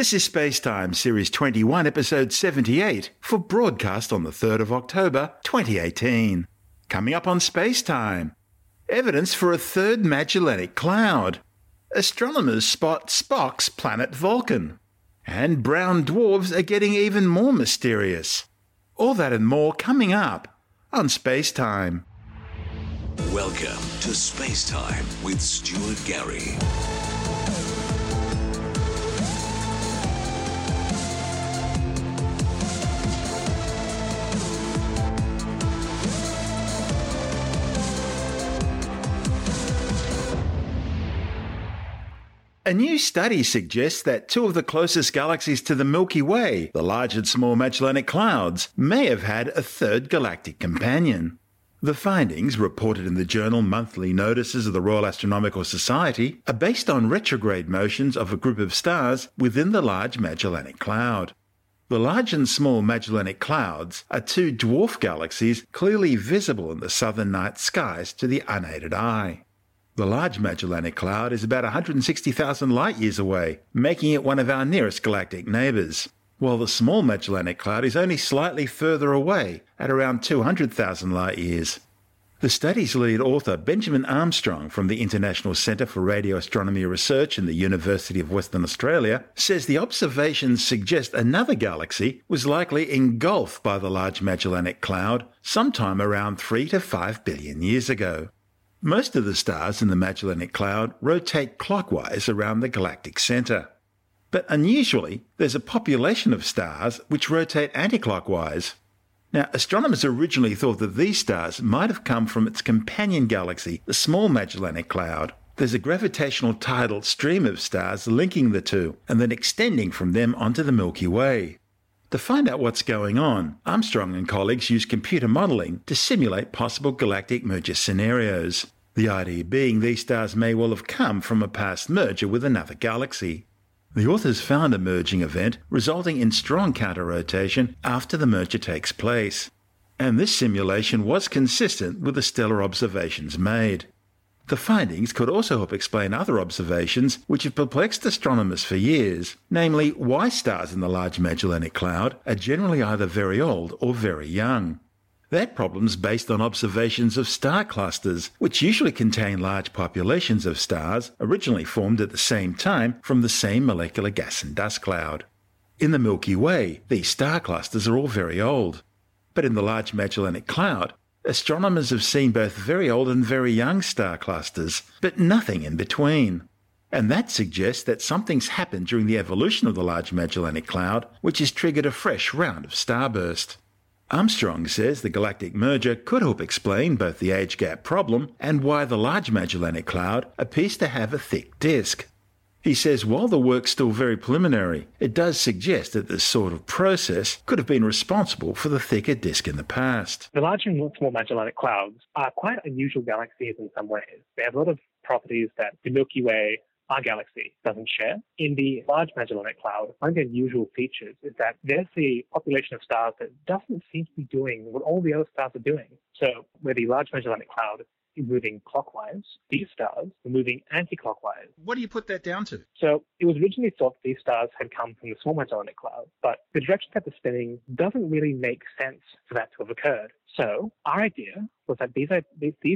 This is Spacetime, Series 21, Episode 78, for broadcast on the 3rd of October, 2018. Coming up on Spacetime, evidence for a third Magellanic Cloud, astronomers spot Spock's planet Vulcan, and brown dwarves are getting even more mysterious. All that and more coming up on Spacetime. Welcome to Spacetime with Stuart Gary. A new study suggests that two of the closest galaxies to the Milky Way, the Large and Small Magellanic Clouds, may have had a third galactic companion. The findings, reported in the journal Monthly Notices of the Royal Astronomical Society, are based on retrograde motions of a group of stars within the Large Magellanic Cloud. The Large and Small Magellanic Clouds are two dwarf galaxies clearly visible in the southern night skies to the unaided eye. The Large Magellanic Cloud is about 160,000 light-years away, making it one of our nearest galactic neighbours, while the Small Magellanic Cloud is only slightly further away, at around 200,000 light-years. The study's lead author, Benjamin Armstrong, from the International Centre for Radio Astronomy Research in the University of Western Australia, says the observations suggest another galaxy was likely engulfed by the Large Magellanic Cloud sometime around 3 to 5 billion years ago. Most of the stars in the Magellanic Cloud rotate clockwise around the galactic centre. But unusually, there's a population of stars which rotate anticlockwise. Now, astronomers originally thought that these stars might have come from its companion galaxy, the Small Magellanic Cloud. There's a gravitational tidal stream of stars linking the two, and then extending from them onto the Milky Way. To find out what's going on, Armstrong and colleagues used computer modelling to simulate possible galactic merger scenarios, the idea being these stars may well have come from a past merger with another galaxy. The authors found a merging event resulting in strong counter-rotation after the merger takes place, and this simulation was consistent with the stellar observations made. The findings could also help explain other observations which have perplexed astronomers for years, namely why stars in the Large Magellanic Cloud are generally either very old or very young. That problem's based on observations of star clusters, which usually contain large populations of stars originally formed at the same time from the same molecular gas and dust cloud. In the Milky Way, these star clusters are all very old, but in the Large Magellanic Cloud, astronomers have seen both very old and very young star clusters, but nothing in between. And that suggests that something's happened during the evolution of the Large Magellanic Cloud, which has triggered a fresh round of starburst. Armstrong says the galactic merger could help explain both the age gap problem and why the Large Magellanic Cloud appears to have a thick disk. He says while the work's still very preliminary, it does suggest that this sort of process could have been responsible for the thicker disk in the past. The Large and Small Magellanic Clouds are quite unusual galaxies in some ways. They have a lot of properties that the Milky Way, our galaxy, doesn't share. In the Large Magellanic Cloud, one of the unusual features is that there's the population of stars that doesn't seem to be doing what all the other stars are doing. So where the Large Magellanic Cloud moving clockwise, these stars were moving anti-clockwise. What do you put that down to? So it was originally thought these stars had come from the Small Magellanic Cloud, but the direction that they're spinning doesn't really make sense for that to have occurred. So our idea was that these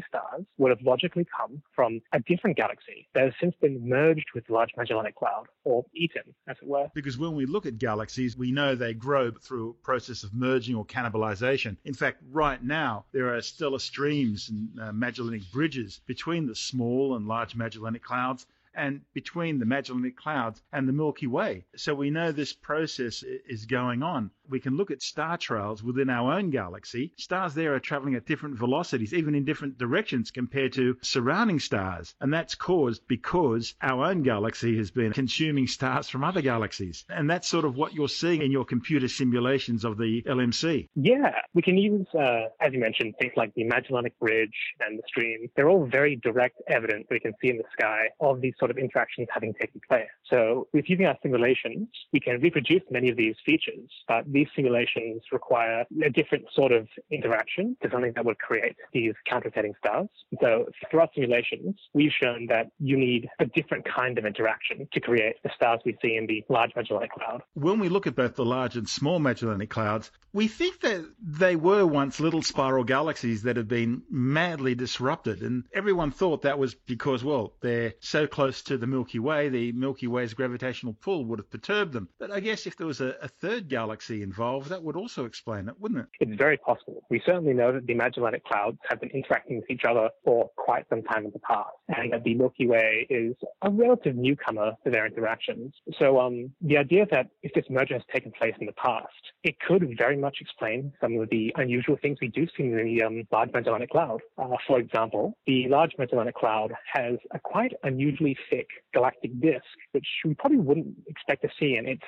stars would have logically come from a different galaxy that has since been merged with the Large Magellanic Cloud, or eaten, as it were. Because when we look at galaxies, we know they grow through a process of merging or cannibalization. In fact, right now, there are stellar streams and Magellanic bridges between the Small and Large Magellanic Clouds, and between the Magellanic Clouds and the Milky Way. So we know this process is going on. We can look at star trails within our own galaxy. Stars there are travelling at different velocities, even in different directions compared to surrounding stars. And that's caused because our own galaxy has been consuming stars from other galaxies. And that's sort of what you're seeing in your computer simulations of the LMC. Yeah, we can use, as you mentioned, things like the Magellanic Bridge and the stream. They're all very direct evidence we can see in the sky of these sort of interactions having taken place. So with using our simulations, we can reproduce many of these features, but these simulations require a different sort of interaction to something that would create these counter-rotating stars. So through our simulations, we've shown that you need a different kind of interaction to create the stars we see in the Large Magellanic Cloud. When we look at both the Large and Small Magellanic Clouds, we think that they were once little spiral galaxies that have been madly disrupted, and everyone thought that was because, well, they're so close to the Milky Way, the Milky Way's gravitational pull would have perturbed them. But I guess if there was a third galaxy involved, that would also explain it, wouldn't it? It's very possible. We certainly know that the Magellanic Clouds have been interacting with each other for quite some time in the past, and that the Milky Way is a relative newcomer to their interactions. So the idea that if this merger has taken place in the past, it could very much explain some of the unusual things we do see in the Large Magellanic Cloud. For example, the Large Magellanic Cloud has a quite unusually thick galactic disk, which we probably wouldn't expect to see in its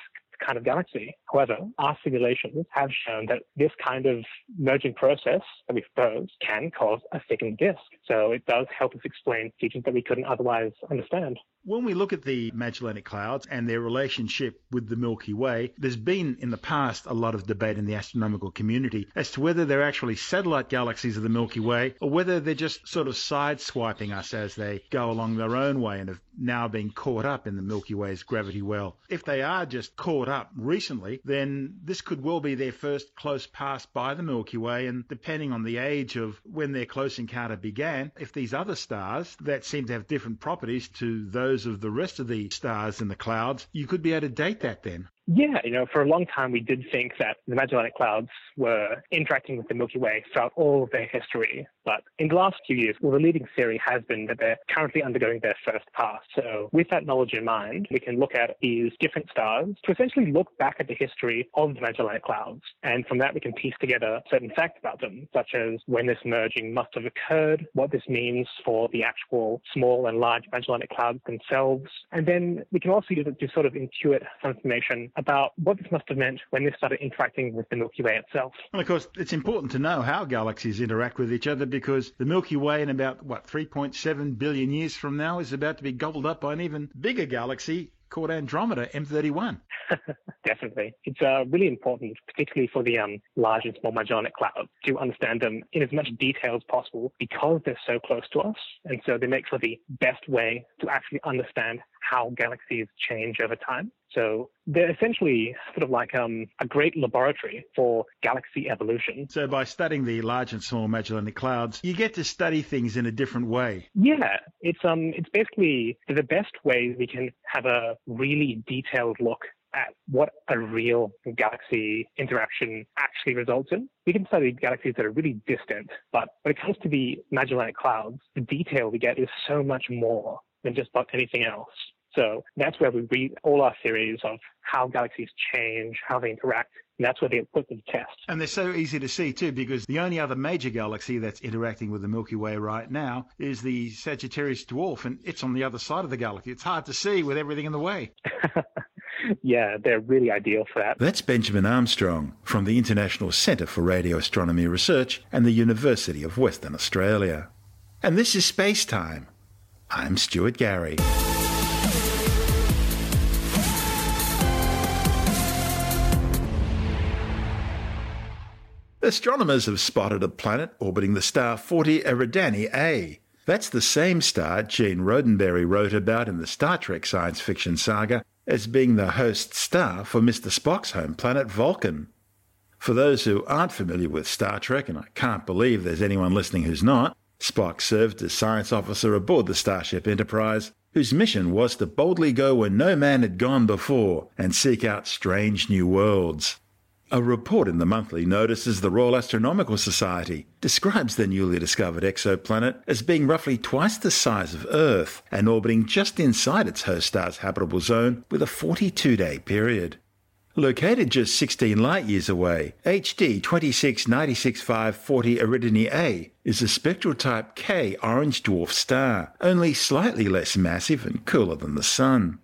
kind of galaxy. However, our simulations have shown that this kind of merging process that we proposed can cause a thickened disk. So it does help us explain features that we couldn't otherwise understand. When we look at the Magellanic Clouds and their relationship with the Milky Way, there's been in the past a lot of debate in the astronomical community as to whether they're actually satellite galaxies of the Milky Way or whether they're just sort of sideswiping us as they go along their own way and have now been caught up in the Milky Way's gravity well. If they are just caught up recently, then this could well be their first close pass by the Milky Way, and depending on the age of when their close encounter began, if these other stars that seem to have different properties to those of the rest of the stars in the clouds, you could be able to date that then. Yeah, for a long time we did think that the Magellanic Clouds were interacting with the Milky Way throughout all of their history. But in the last few years, well, the leading theory has been that they're currently undergoing their first pass. So with that knowledge in mind, we can look at these different stars to essentially look back at the history of the Magellanic Clouds. And from that, we can piece together certain facts about them, such as when this merging must have occurred, what this means for the actual small and large Magellanic Clouds themselves. And then we can also use it to sort of intuit some information about what this must have meant when this started interacting with the Milky Way itself. Well, of course, it's important to know how galaxies interact with each other, because the Milky Way in about, 3.7 billion years from now is about to be gobbled up by an even bigger galaxy called Andromeda, M31. Definitely. It's really important, particularly for the Large and Small Magellanic Cloud, to understand them in as much detail as possible because they're so close to us. And so they make for the best way to actually understand how galaxies change over time. So they're essentially sort of like a great laboratory for galaxy evolution. So by studying the Large and Small Magellanic Clouds, you get to study things in a different way. Yeah, it's basically the best way we can have a really detailed look at what a real galaxy interaction actually results in. We can study galaxies that are really distant, but when it comes to the Magellanic Clouds, the detail we get is so much more than just about anything else. So that's where we read all our theories of how galaxies change, how they interact, and that's where they put them to test. And they're so easy to see too, because the only other major galaxy that's interacting with the Milky Way right now is the Sagittarius dwarf, and it's on the other side of the galaxy. It's hard to see with everything in the way. Yeah, they're really ideal for that. That's Benjamin Armstrong from the International Centre for Radio Astronomy Research and the University of Western Australia. And this is Space Time. I'm Stuart Gary. Astronomers have spotted a planet orbiting the star 40 Eridani A. That's the same star Gene Roddenberry wrote about in the Star Trek science fiction saga as being the host star for Mr. Spock's home planet Vulcan. For those who aren't familiar with Star Trek, and I can't believe there's anyone listening who's not, Spock served as science officer aboard the Starship Enterprise, whose mission was to boldly go where no man had gone before and seek out strange new worlds. A report in the Monthly Notices of the Royal Astronomical Society describes the newly discovered exoplanet as being roughly twice the size of Earth and orbiting just inside its host star's habitable zone with a 42-day period. Located just 16 light-years away, HD 2696540 Eridani A is a spectral type K orange dwarf star, only slightly less massive and cooler than the Sun.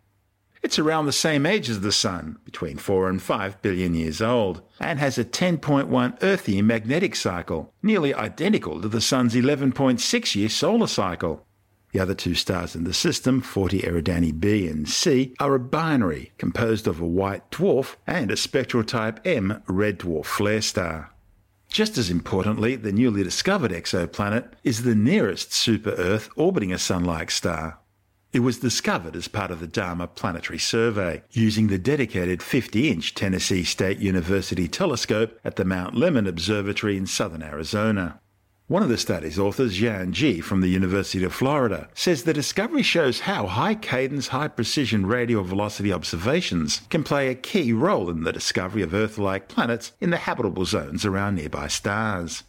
It's around the same age as the Sun, between 4 and 5 billion years old, and has a 10.1 Earth-year magnetic cycle, nearly identical to the Sun's 11.6-year solar cycle. The other two stars in the system, 40 Eridani B and C, are a binary composed of a white dwarf and a spectral type M red dwarf flare star. Just as importantly, the newly discovered exoplanet is the nearest super-Earth orbiting a Sun-like star. It was discovered as part of the Dharma Planetary Survey, using the dedicated 50-inch Tennessee State University telescope at the Mount Lemmon Observatory in southern Arizona. One of the study's authors, Jian Ji from the University of Florida, says the discovery shows how high-cadence, high-precision radial velocity observations can play a key role in the discovery of Earth-like planets in the habitable zones around nearby stars.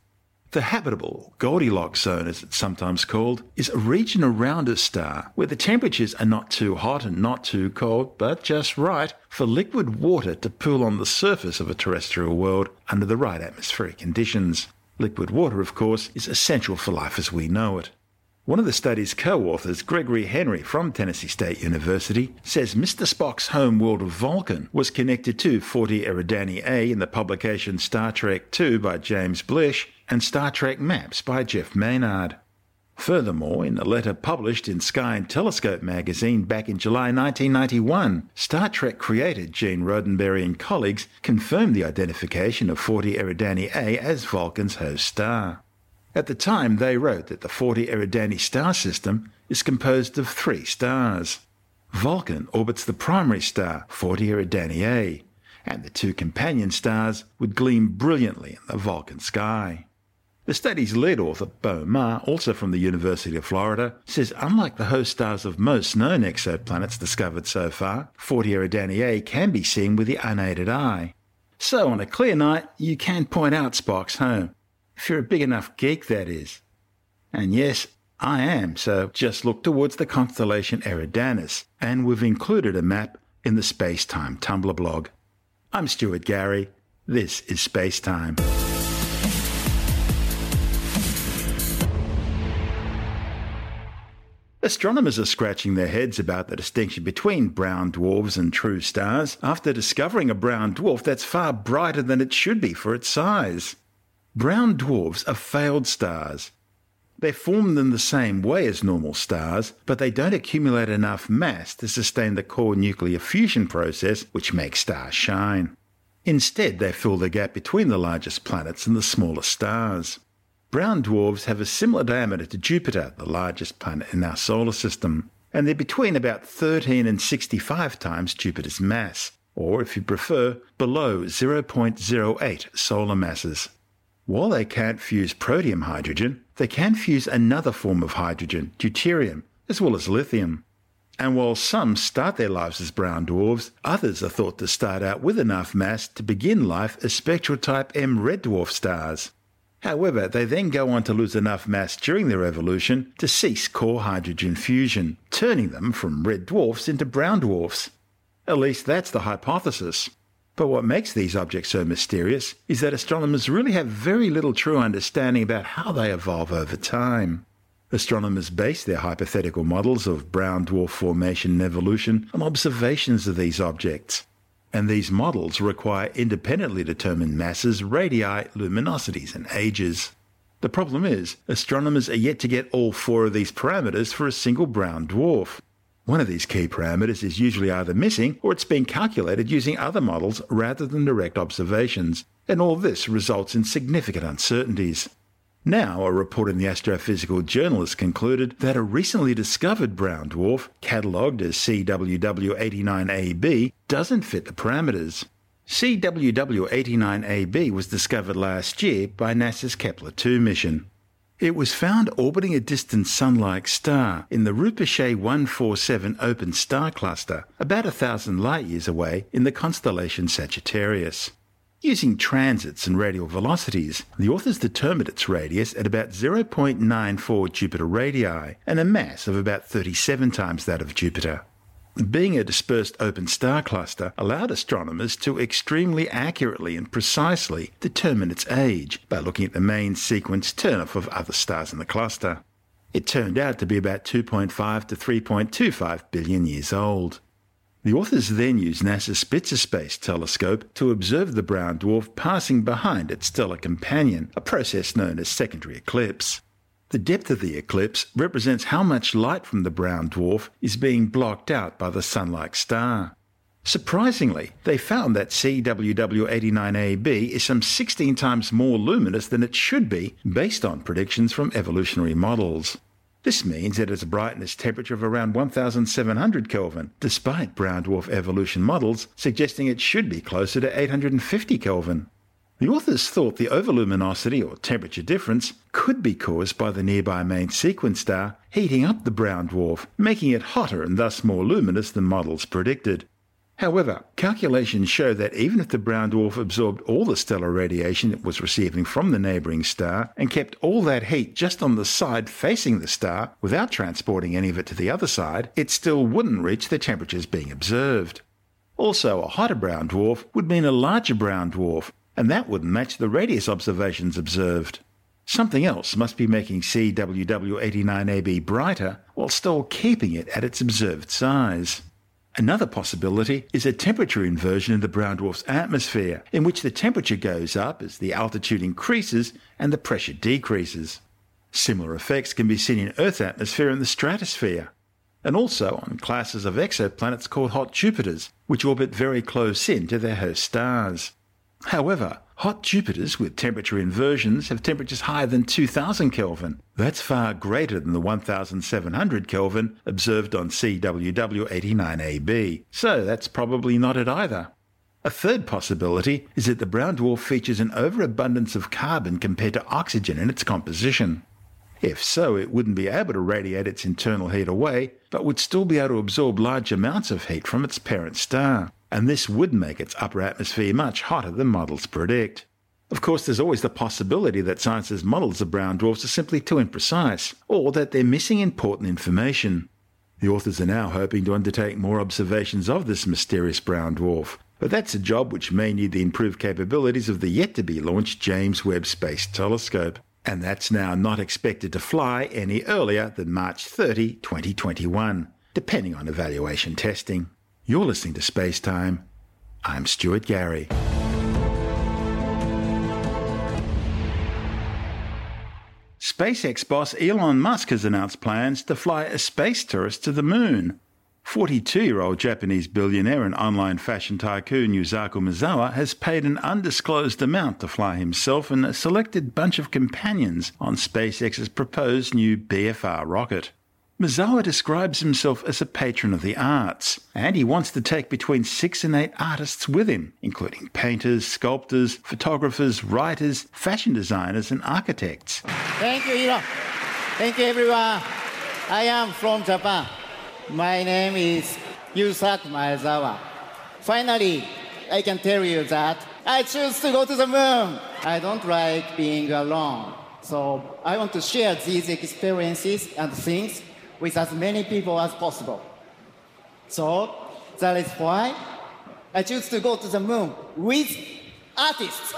The habitable, Goldilocks zone as it's sometimes called, is a region around a star where the temperatures are not too hot and not too cold, but just right for liquid water to pool on the surface of a terrestrial world under the right atmospheric conditions. Liquid water, of course, is essential for life as we know it. One of the study's co-authors, Gregory Henry from Tennessee State University, says Mr. Spock's home world of Vulcan was connected to 40 Eridani A in the publication Star Trek II by James Blish and Star Trek Maps by Jeff Maynard. Furthermore, in a letter published in Sky and Telescope magazine back in July 1991, Star Trek creator Gene Roddenberry and colleagues confirmed the identification of 40 Eridani A as Vulcan's host star. At the time, they wrote that the 40 Eridani star system is composed of three stars. Vulcan orbits the primary star, 40 Eridani A, and the two companion stars would gleam brilliantly in the Vulcan sky. The study's lead author, Bo Ma, also from the University of Florida, says unlike the host stars of most known exoplanets discovered so far, 40 Eridani A can be seen with the unaided eye. So on a clear night, you can point out Spock's home. If you're a big enough geek, that is. And yes, I am, so just look towards the constellation Eridanus, and we've included a map in the Space Time Tumblr blog. I'm Stuart Gary. This is Space Time. Astronomers are scratching their heads about the distinction between brown dwarfs and true stars after discovering a brown dwarf that's far brighter than it should be for its size. Brown dwarfs are failed stars. They're formed in the same way as normal stars, but they don't accumulate enough mass to sustain the core nuclear fusion process which makes stars shine. Instead, they fill the gap between the largest planets and the smallest stars. Brown dwarfs have a similar diameter to Jupiter, the largest planet in our solar system, and they're between about 13 and 65 times Jupiter's mass, or if you prefer, below 0.08 solar masses. While they can't fuse protium hydrogen, they can fuse another form of hydrogen, deuterium, as well as lithium. And while some start their lives as brown dwarfs, others are thought to start out with enough mass to begin life as spectral type M red dwarf stars. However, they then go on to lose enough mass during their evolution to cease core hydrogen fusion, turning them from red dwarfs into brown dwarfs. At least that's the hypothesis. But what makes these objects so mysterious is that astronomers really have very little true understanding about how they evolve over time. Astronomers base their hypothetical models of brown dwarf formation and evolution on observations of these objects. And these models require independently determined masses, radii, luminosities, and ages. The problem is, astronomers are yet to get all four of these parameters for a single brown dwarf. One of these key parameters is usually either missing or it's been calculated using other models rather than direct observations, and all this results in significant uncertainties. Now, a report in the Astrophysical Journalist concluded that a recently discovered brown dwarf, catalogued as CWW-89AB, doesn't fit the parameters. CWW-89AB was discovered last year by NASA's Kepler-2 mission. It was found orbiting a distant Sun-like star in the Rupice 147 Open Star Cluster, about 1,000 light-years away in the constellation Sagittarius. Using transits and radial velocities, the authors determined its radius at about 0.94 Jupiter radii and a mass of about 37 times that of Jupiter. Being a dispersed open star cluster allowed astronomers to extremely accurately and precisely determine its age by looking at the main sequence turnoff of other stars in the cluster. It turned out to be about 2.5 to 3.25 billion years old. The authors then used NASA's Spitzer Space Telescope to observe the brown dwarf passing behind its stellar companion, a process known as secondary eclipse. The depth of the eclipse represents how much light from the brown dwarf is being blocked out by the sun-like star. Surprisingly, they found that CWW-89AB is some 16 times more luminous than it should be based on predictions from evolutionary models. This means it has a brightness temperature of around 1700 Kelvin, despite brown dwarf evolution models suggesting it should be closer to 850 Kelvin. The authors thought the overluminosity or temperature difference could be caused by the nearby main sequence star heating up the brown dwarf, making it hotter and thus more luminous than models predicted. However, calculations show that even if the brown dwarf absorbed all the stellar radiation it was receiving from the neighbouring star and kept all that heat just on the side facing the star without transporting any of it to the other side, it still wouldn't reach the temperatures being observed. Also, a hotter brown dwarf would mean a larger brown dwarf, and that wouldn't match the radius observations observed. Something else must be making CWW-89AB brighter while still keeping it at its observed size. Another possibility is a temperature inversion in the brown dwarf's atmosphere, in which the temperature goes up as the altitude increases and the pressure decreases. Similar effects can be seen in Earth's atmosphere and the stratosphere, and also on classes of exoplanets called hot Jupiters, which orbit very close in to their host stars. However, hot Jupiters with temperature inversions have temperatures higher than 2000 Kelvin. That's far greater than the 1700 Kelvin observed on CWW-89AB, so that's probably not it either. A third possibility is that the brown dwarf features an overabundance of carbon compared to oxygen in its composition. If so, it wouldn't be able to radiate its internal heat away, but would still be able to absorb large amounts of heat from its parent star, and this would make its upper atmosphere much hotter than models predict. Of course, there's always the possibility that science's models of brown dwarfs are simply too imprecise, or that they're missing important information. The authors are now hoping to undertake more observations of this mysterious brown dwarf, but that's a job which may need the improved capabilities of the yet-to-be-launched James Webb Space Telescope, and that's now not expected to fly any earlier than March 30, 2021, depending on evaluation testing. You're listening to Space Time. I'm Stuart Gary. SpaceX boss Elon Musk has announced plans to fly a space tourist to the moon. 42-year-old Japanese billionaire and online fashion tycoon Yusaku Maezawa has paid an undisclosed amount to fly himself and a selected bunch of companions on SpaceX's proposed new BFR rocket. Maezawa describes himself as a patron of the arts, and he wants to take between 6 and 8 artists with him, including painters, sculptors, photographers, writers, fashion designers and architects. Thank you, Elon. Thank you, everyone. I am from Japan. My name is Yusaku Maezawa. Finally, I can tell you that I choose to go to the moon. I don't like being alone, so I want to share these experiences and things with as many people as possible. So that is why I choose to go to the moon with artists.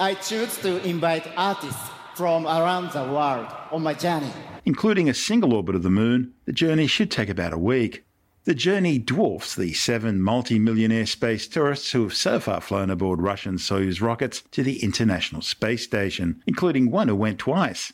I choose to invite artists from around the world on my journey. Including a single orbit of the moon, the journey should take about a week. The journey dwarfs the 7 multi-millionaire space tourists who have so far flown aboard Russian Soyuz rockets to the International Space Station, including one who went twice.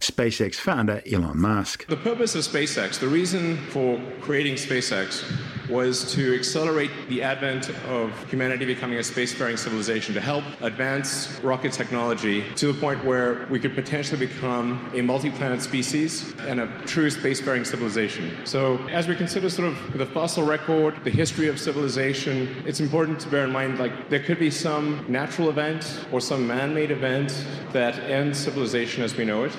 SpaceX founder Elon Musk. The purpose of SpaceX, the reason for creating SpaceX, was to accelerate the advent of humanity becoming a spacefaring civilization, to help advance rocket technology to the point where we could potentially become a multi-planet species and a true spacefaring civilization. So as we consider sort of the fossil record, the history of civilization, it's important to bear in mind, like, there could be some natural event or some man-made event that ends civilization as we know it,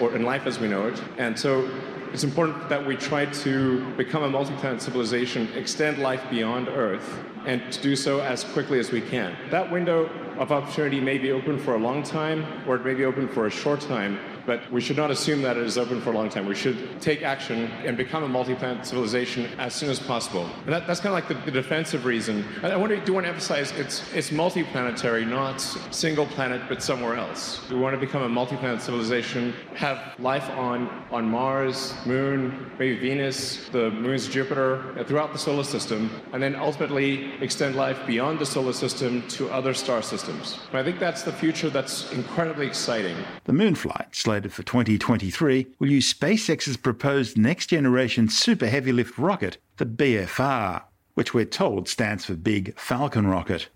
or in life as we know it. And so it's important that we try to become a multi-planet civilization, extend life beyond Earth, and to do so as quickly as we can. That window of opportunity may be open for a long time, or it may be open for a short time, but we should not assume that it is open for a long time. We should take action and become a multi-planet civilization as soon as possible. And that's kind of like the defensive reason. I do want to emphasize it's multi-planetary, not single planet, but somewhere else. We want to become a multi-planet civilization, have life on Mars, Moon, maybe Venus, the moons Jupiter, throughout the solar system, and then ultimately extend life beyond the solar system to other star systems. And I think that's the future that's incredibly exciting. The moon flight slated for 2023 will use SpaceX's proposed next-generation Super Heavy Lift rocket, the BFR, which we're told stands for Big Falcon Rocket.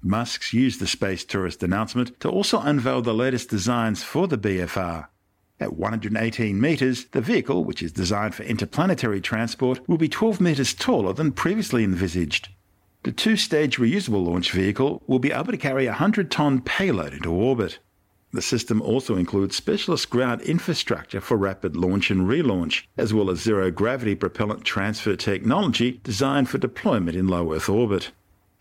Musk's used the space tourist announcement to also unveil the latest designs for the BFR. At 118 metres, the vehicle, which is designed for interplanetary transport, will be 12 metres taller than previously envisaged. The two-stage reusable launch vehicle will be able to carry a 100-tonne payload into orbit. The system also includes specialist ground infrastructure for rapid launch and relaunch, as well as zero-gravity propellant transfer technology designed for deployment in low Earth orbit.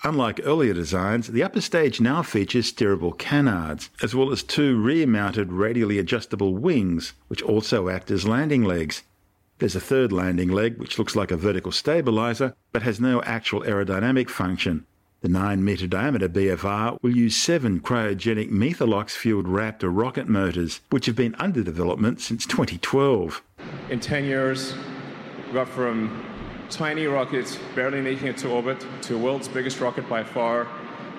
Unlike earlier designs, the upper stage now features steerable canards, as well as two rear-mounted radially adjustable wings, which also act as landing legs. There's a third landing leg, which looks like a vertical stabiliser, but has no actual aerodynamic function. The 9-metre diameter BFR will use 7 cryogenic Methalox-fueled Raptor rocket motors, which have been under development since 2012. In 10 years, we got from tiny rockets barely making it to orbit to the world's biggest rocket by far,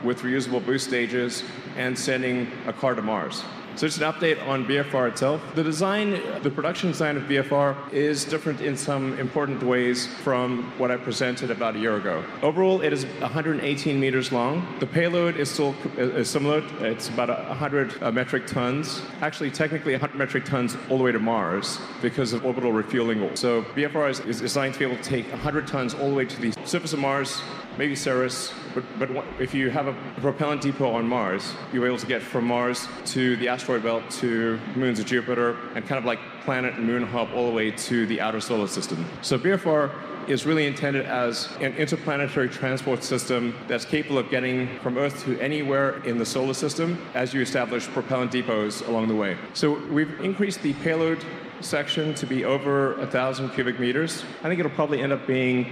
with reusable boost stages and sending a car to Mars. So it's an update on BFR itself. The production design of BFR is different in some important ways from what I presented about a year ago. Overall, it is 118 meters long. The payload is still similar. It's about 100 metric tons. Actually, technically 100 metric tons all the way to Mars because of orbital refueling. So BFR is designed to be able to take 100 tons all the way to the surface of Mars, maybe Ceres, but if you have a propellant depot on Mars, you're able to get from Mars to the asteroid belt, to moons of Jupiter, and kind of like planet and moon hop all the way to the outer solar system. So BFR is really intended as an interplanetary transport system that's capable of getting from Earth to anywhere in the solar system as you establish propellant depots along the way. So we've increased the payload section to be over 1,000 cubic meters. I think it'll probably end up being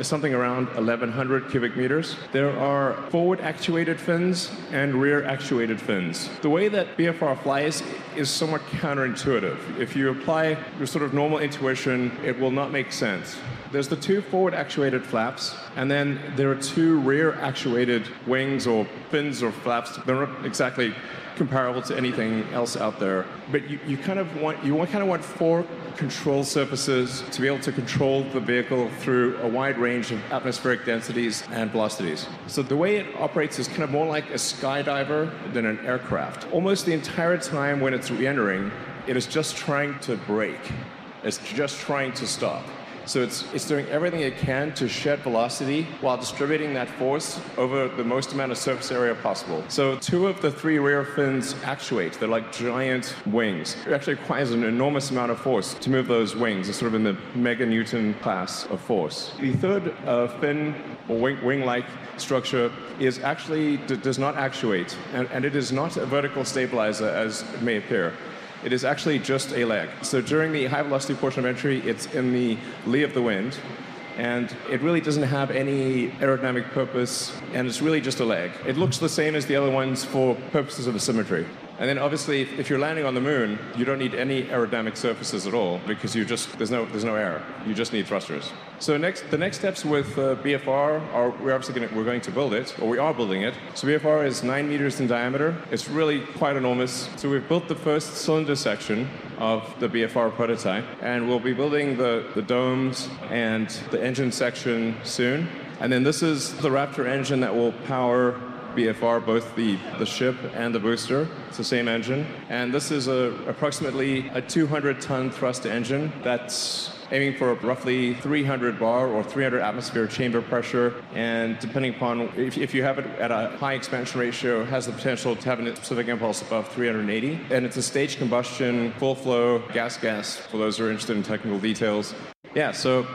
something around 1,100 cubic meters. There are forward-actuated fins and rear-actuated fins. The way that BFR flies is somewhat counterintuitive. If you apply your sort of normal intuition, it will not make sense. There's the 2 forward-actuated flaps, and then there are 2 rear-actuated wings or fins or flaps. They're not exactly comparable to anything else out there, but you kind of want 4 control surfaces to be able to control the vehicle through a wide range of atmospheric densities and velocities. So the way it operates is kind of more like a skydiver than an aircraft. Almost the entire time when it's re-entering, it is just trying to brake. It's just trying to stop. So it's doing everything it can to shed velocity while distributing that force over the most amount of surface area possible. So 2 of the 3 rear fins actuate. They're like giant wings. It actually requires an enormous amount of force to move those wings. It's sort of in the meganewton class of force. The third fin or wing-like structure is actually does not actuate, and it is not a vertical stabilizer as it may appear. It is actually just a leg. So during the high-velocity portion of entry, it's in the lee of the wind, and it really doesn't have any aerodynamic purpose, and it's really just a leg. It looks the same as the other ones for purposes of asymmetry. And then obviously, if you're landing on the moon, you don't need any aerodynamic surfaces at all because there's no air. You just need thrusters. So the next steps with BFR are we are building it. So BFR is 9 meters in diameter. It's really quite enormous. So we've built the first cylinder section of the BFR prototype, and we'll be building the domes and the engine section soon. And then this is the Raptor engine that will power BFR, both the ship and the booster. It's the same engine. And this is approximately a 200-ton thrust engine that's aiming for roughly 300 bar or 300 atmosphere chamber pressure. And depending upon, if you have it at a high expansion ratio, it has the potential to have a specific impulse above 380. And it's a staged combustion, full flow, gas, for those who are interested in technical details. Yeah, so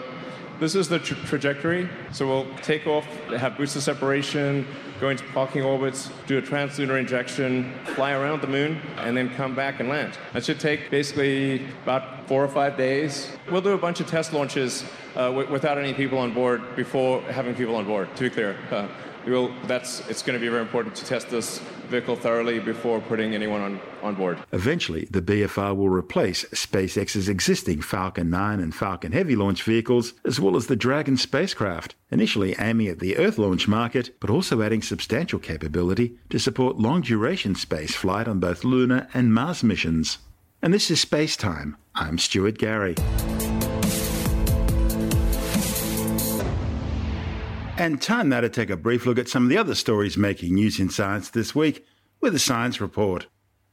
this is the trajectory. So we'll take off, have booster separation, go into parking orbits, do a translunar injection, fly around the moon, and then come back and land. That should take basically about 4 or 5 days. We'll do a bunch of test launches without any people on board before having people on board, to be clear. It's going to be very important to test this vehicle thoroughly before putting anyone on board. Eventually, the BFR will replace SpaceX's existing Falcon 9 and Falcon Heavy launch vehicles, as well as the Dragon spacecraft, initially aiming at the Earth launch market, but also adding substantial capability to support long-duration space flight on both lunar and Mars missions. and this is Space Time. I'm Stuart Gary. And time now to take a brief look at some of the other stories making news in science this week with a science report.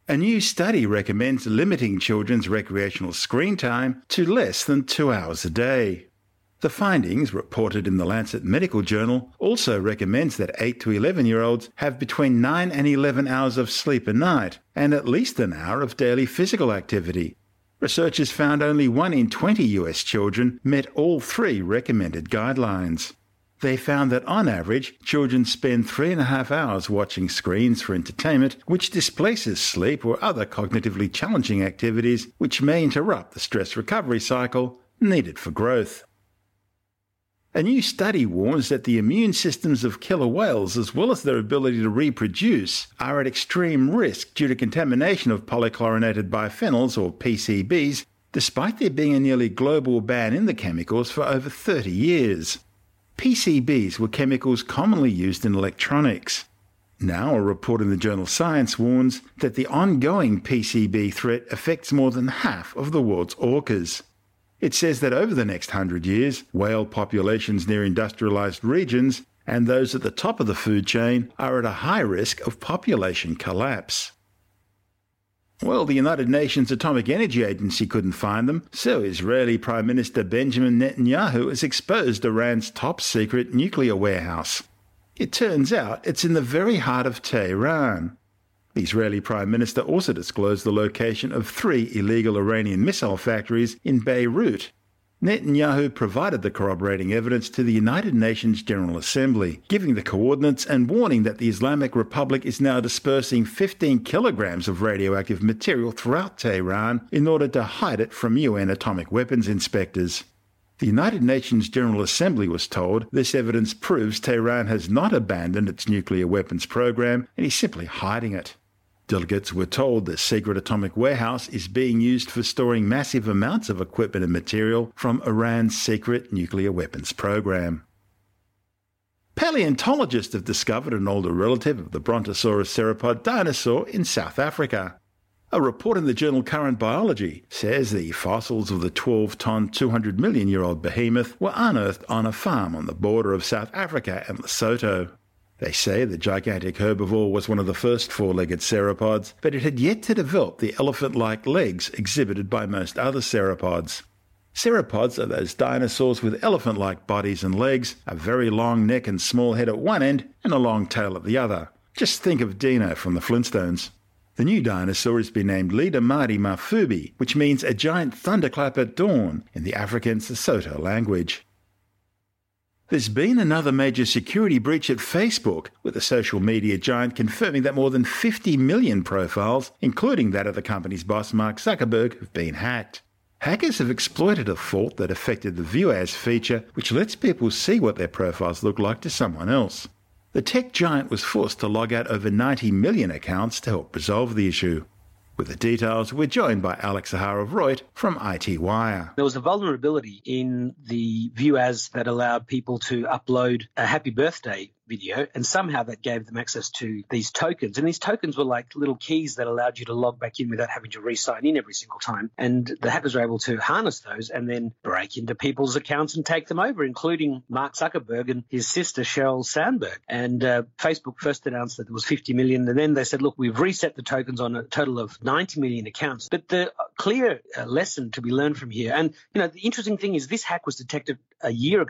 A new study recommends limiting children's recreational screen time to less than 2 hours a day. The findings, reported in the Lancet Medical Journal, also recommends that 8 to 11-year-olds have between 9 and 11 hours of sleep a night and at least an hour of daily physical activity. Researchers found only 1 in 20 US children met all three recommended guidelines. They found that on average, children spend 3.5 hours watching screens for entertainment, which displaces sleep or other cognitively challenging activities which may interrupt the stress recovery cycle needed for growth. A new study warns that the immune systems of killer whales, as well as their ability to reproduce, are at extreme risk due to contamination of polychlorinated biphenyls, or PCBs, despite there being a nearly global ban in the chemicals for over 30 years. PCBs were chemicals commonly used in electronics. Now, a report in the journal Science warns that the ongoing PCB threat affects more than half of the world's orcas. It says that over the next 100 years, whale populations near industrialized regions and those at the top of the food chain are at a high risk of population collapse. Well, the United Nations Atomic Energy Agency couldn't find them, so Israeli Prime Minister Benjamin Netanyahu has exposed Iran's top-secret nuclear warehouse. It turns out it's in the very heart of Tehran. The Israeli Prime Minister also disclosed the location of 3 illegal Iranian missile factories in Beirut. Netanyahu provided the corroborating evidence to the United Nations General Assembly, giving the coordinates and warning that the Islamic Republic is now dispersing 15 kilograms of radioactive material throughout Tehran in order to hide it from UN atomic weapons inspectors. The United Nations General Assembly was told this evidence proves Tehran has not abandoned its nuclear weapons program and is simply hiding it. Delegates were told the secret atomic warehouse is being used for storing massive amounts of equipment and material from Iran's secret nuclear weapons program. Paleontologists have discovered an older relative of the Brontosaurus sauropod dinosaur in South Africa. A report in the journal Current Biology says the fossils of the 12-ton, 200-million-year-old behemoth were unearthed on a farm on the border of South Africa and Lesotho. They say the gigantic herbivore was one of the first four-legged sauropods, but it had yet to develop the elephant-like legs exhibited by most other sauropods. Sauropods are those dinosaurs with elephant-like bodies and legs, a very long neck and small head at one end, and a long tail at the other. Just think of Dino from the Flintstones. The new dinosaur has been named Ledamati Mafubi, which means a giant thunderclap at dawn in the African Sesotho language. There's been another major security breach at Facebook, with the social media giant confirming that more than 50 million profiles, including that of the company's boss Mark Zuckerberg, have been hacked. Hackers have exploited a fault that affected the View As feature, which lets people see what their profiles look like to someone else. The tech giant was forced to log out over 90 million accounts to help resolve the issue. With the details, we're joined by Alex Zahar of Reut from IT Wire. There was a vulnerability in the View As that allowed people to upload a happy birthday video, and somehow that gave them access to these tokens. And these tokens were like little keys that allowed you to log back in without having to re-sign in every single time. And the hackers were able to harness those and then break into people's accounts and take them over, including Mark Zuckerberg and his sister Sheryl Sandberg. And Facebook first announced that there was 50 million, and then they said, look, we've reset the tokens on a total of 90 million accounts. But the clear lesson to be learned from here, and you know, the interesting thing is this hack was detected over a year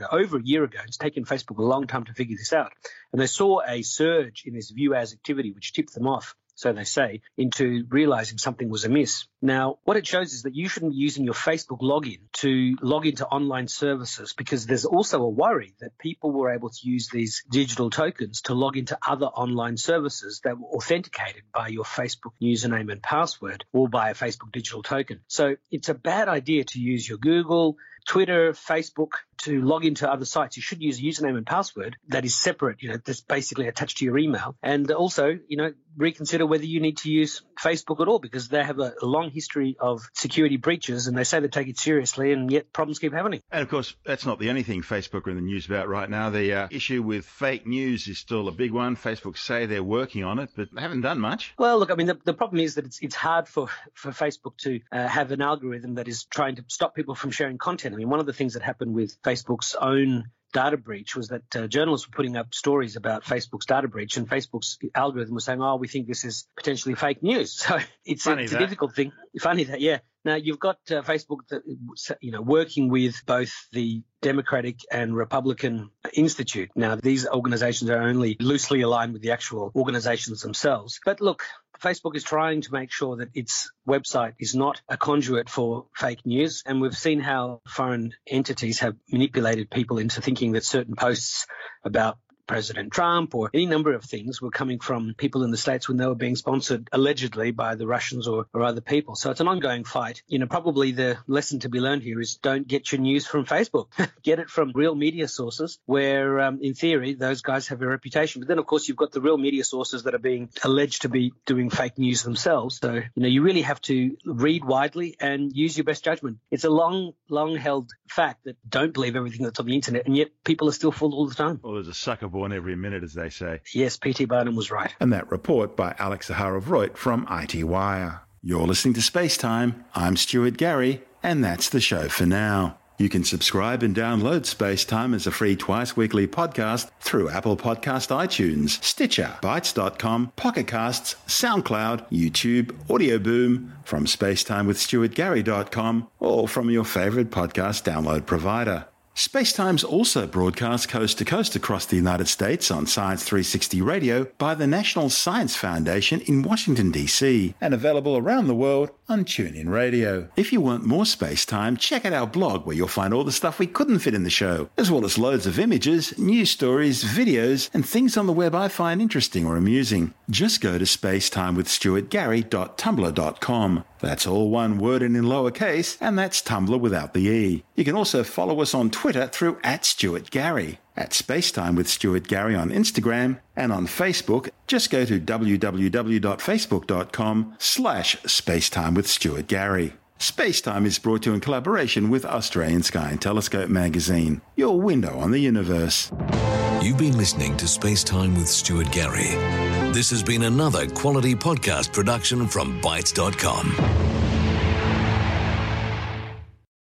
ago. It's taken Facebook a long time to figure this out. And they saw a surge in this View As activity, which tipped them off, so they say, into realizing something was amiss. Now, what it shows is that you shouldn't be using your Facebook login to log into online services, because there's also a worry that people were able to use these digital tokens to log into other online services that were authenticated by your Facebook username and password or by a Facebook digital token. So it's a bad idea to use your Google, Twitter, Facebook, to log into other sites, you should use a username and password that is separate, that's basically attached to your email. And also, reconsider whether you need to use Facebook at all, because they have a long history of security breaches and they say they take it seriously, and yet problems keep happening. And of course, that's not the only thing Facebook are in the news about right now. The issue with fake news is still a big one. Facebook say they're working on it, but they haven't done much. Well, look, I mean, the problem is that it's hard for Facebook to have an algorithm that is trying to stop people from sharing content. I mean, one of the things that happened with Facebook's own data breach was that journalists were putting up stories about Facebook's data breach, and Facebook's algorithm was saying, oh, we think this is potentially fake news. So it's a difficult thing. Funny that, yeah. Now, you've got Facebook that, working with both the Democratic and Republican Institute. Now, these organizations are only loosely aligned with the actual organizations themselves. But look, Facebook is trying to make sure that its website is not a conduit for fake news. And we've seen how foreign entities have manipulated people into thinking that certain posts about President Trump or any number of things were coming from people in the States when they were being sponsored allegedly by the Russians or other people. So it's an ongoing fight. Probably the lesson to be learned here is don't get your news from Facebook. Get it from real media sources where, in theory, those guys have a reputation. But then, of course, you've got the real media sources that are being alleged to be doing fake news themselves. So, you really have to read widely and use your best judgment. It's a long, long-held fact that don't believe everything that's on the internet, and yet people are still fooled all the time. Well, there's a sucker born every minute, as they say. Yes, P.T. Barnum was right. And that report by Alex Zaharov-Roit from IT Wire. You're listening to Space Time. I'm Stuart Gary, and that's the show for now. You can subscribe and download Space Time as a free twice-weekly podcast through Apple Podcast, iTunes, Stitcher, Bytes.com, Pocket Casts, SoundCloud, YouTube, Audio Boom, from spacetimewithstuartgary.com, or from your favorite podcast download provider. Spacetime's also broadcast coast-to-coast across the United States on Science 360 Radio by the National Science Foundation in Washington, D.C., and available around the world on TuneIn Radio. If you want more Spacetime, check out our blog, where you'll find all the stuff we couldn't fit in the show, as well as loads of images, news stories, videos, and things on the web I find interesting or amusing. Just go to spacetimewithstuartgary.tumblr.com. That's all one word and in lowercase, and that's Tumblr without the E. You can also follow us on Twitter through @StuartGary, at Spacetime with Stuart Gary on Instagram, and on Facebook, just go to www.facebook.com/Spacetime with Stuart Gary. Spacetime is brought to you in collaboration with Australian Sky and Telescope magazine, your window on the universe. You've been listening to Spacetime with Stuart Gary. This has been another quality podcast production from Bytes.com.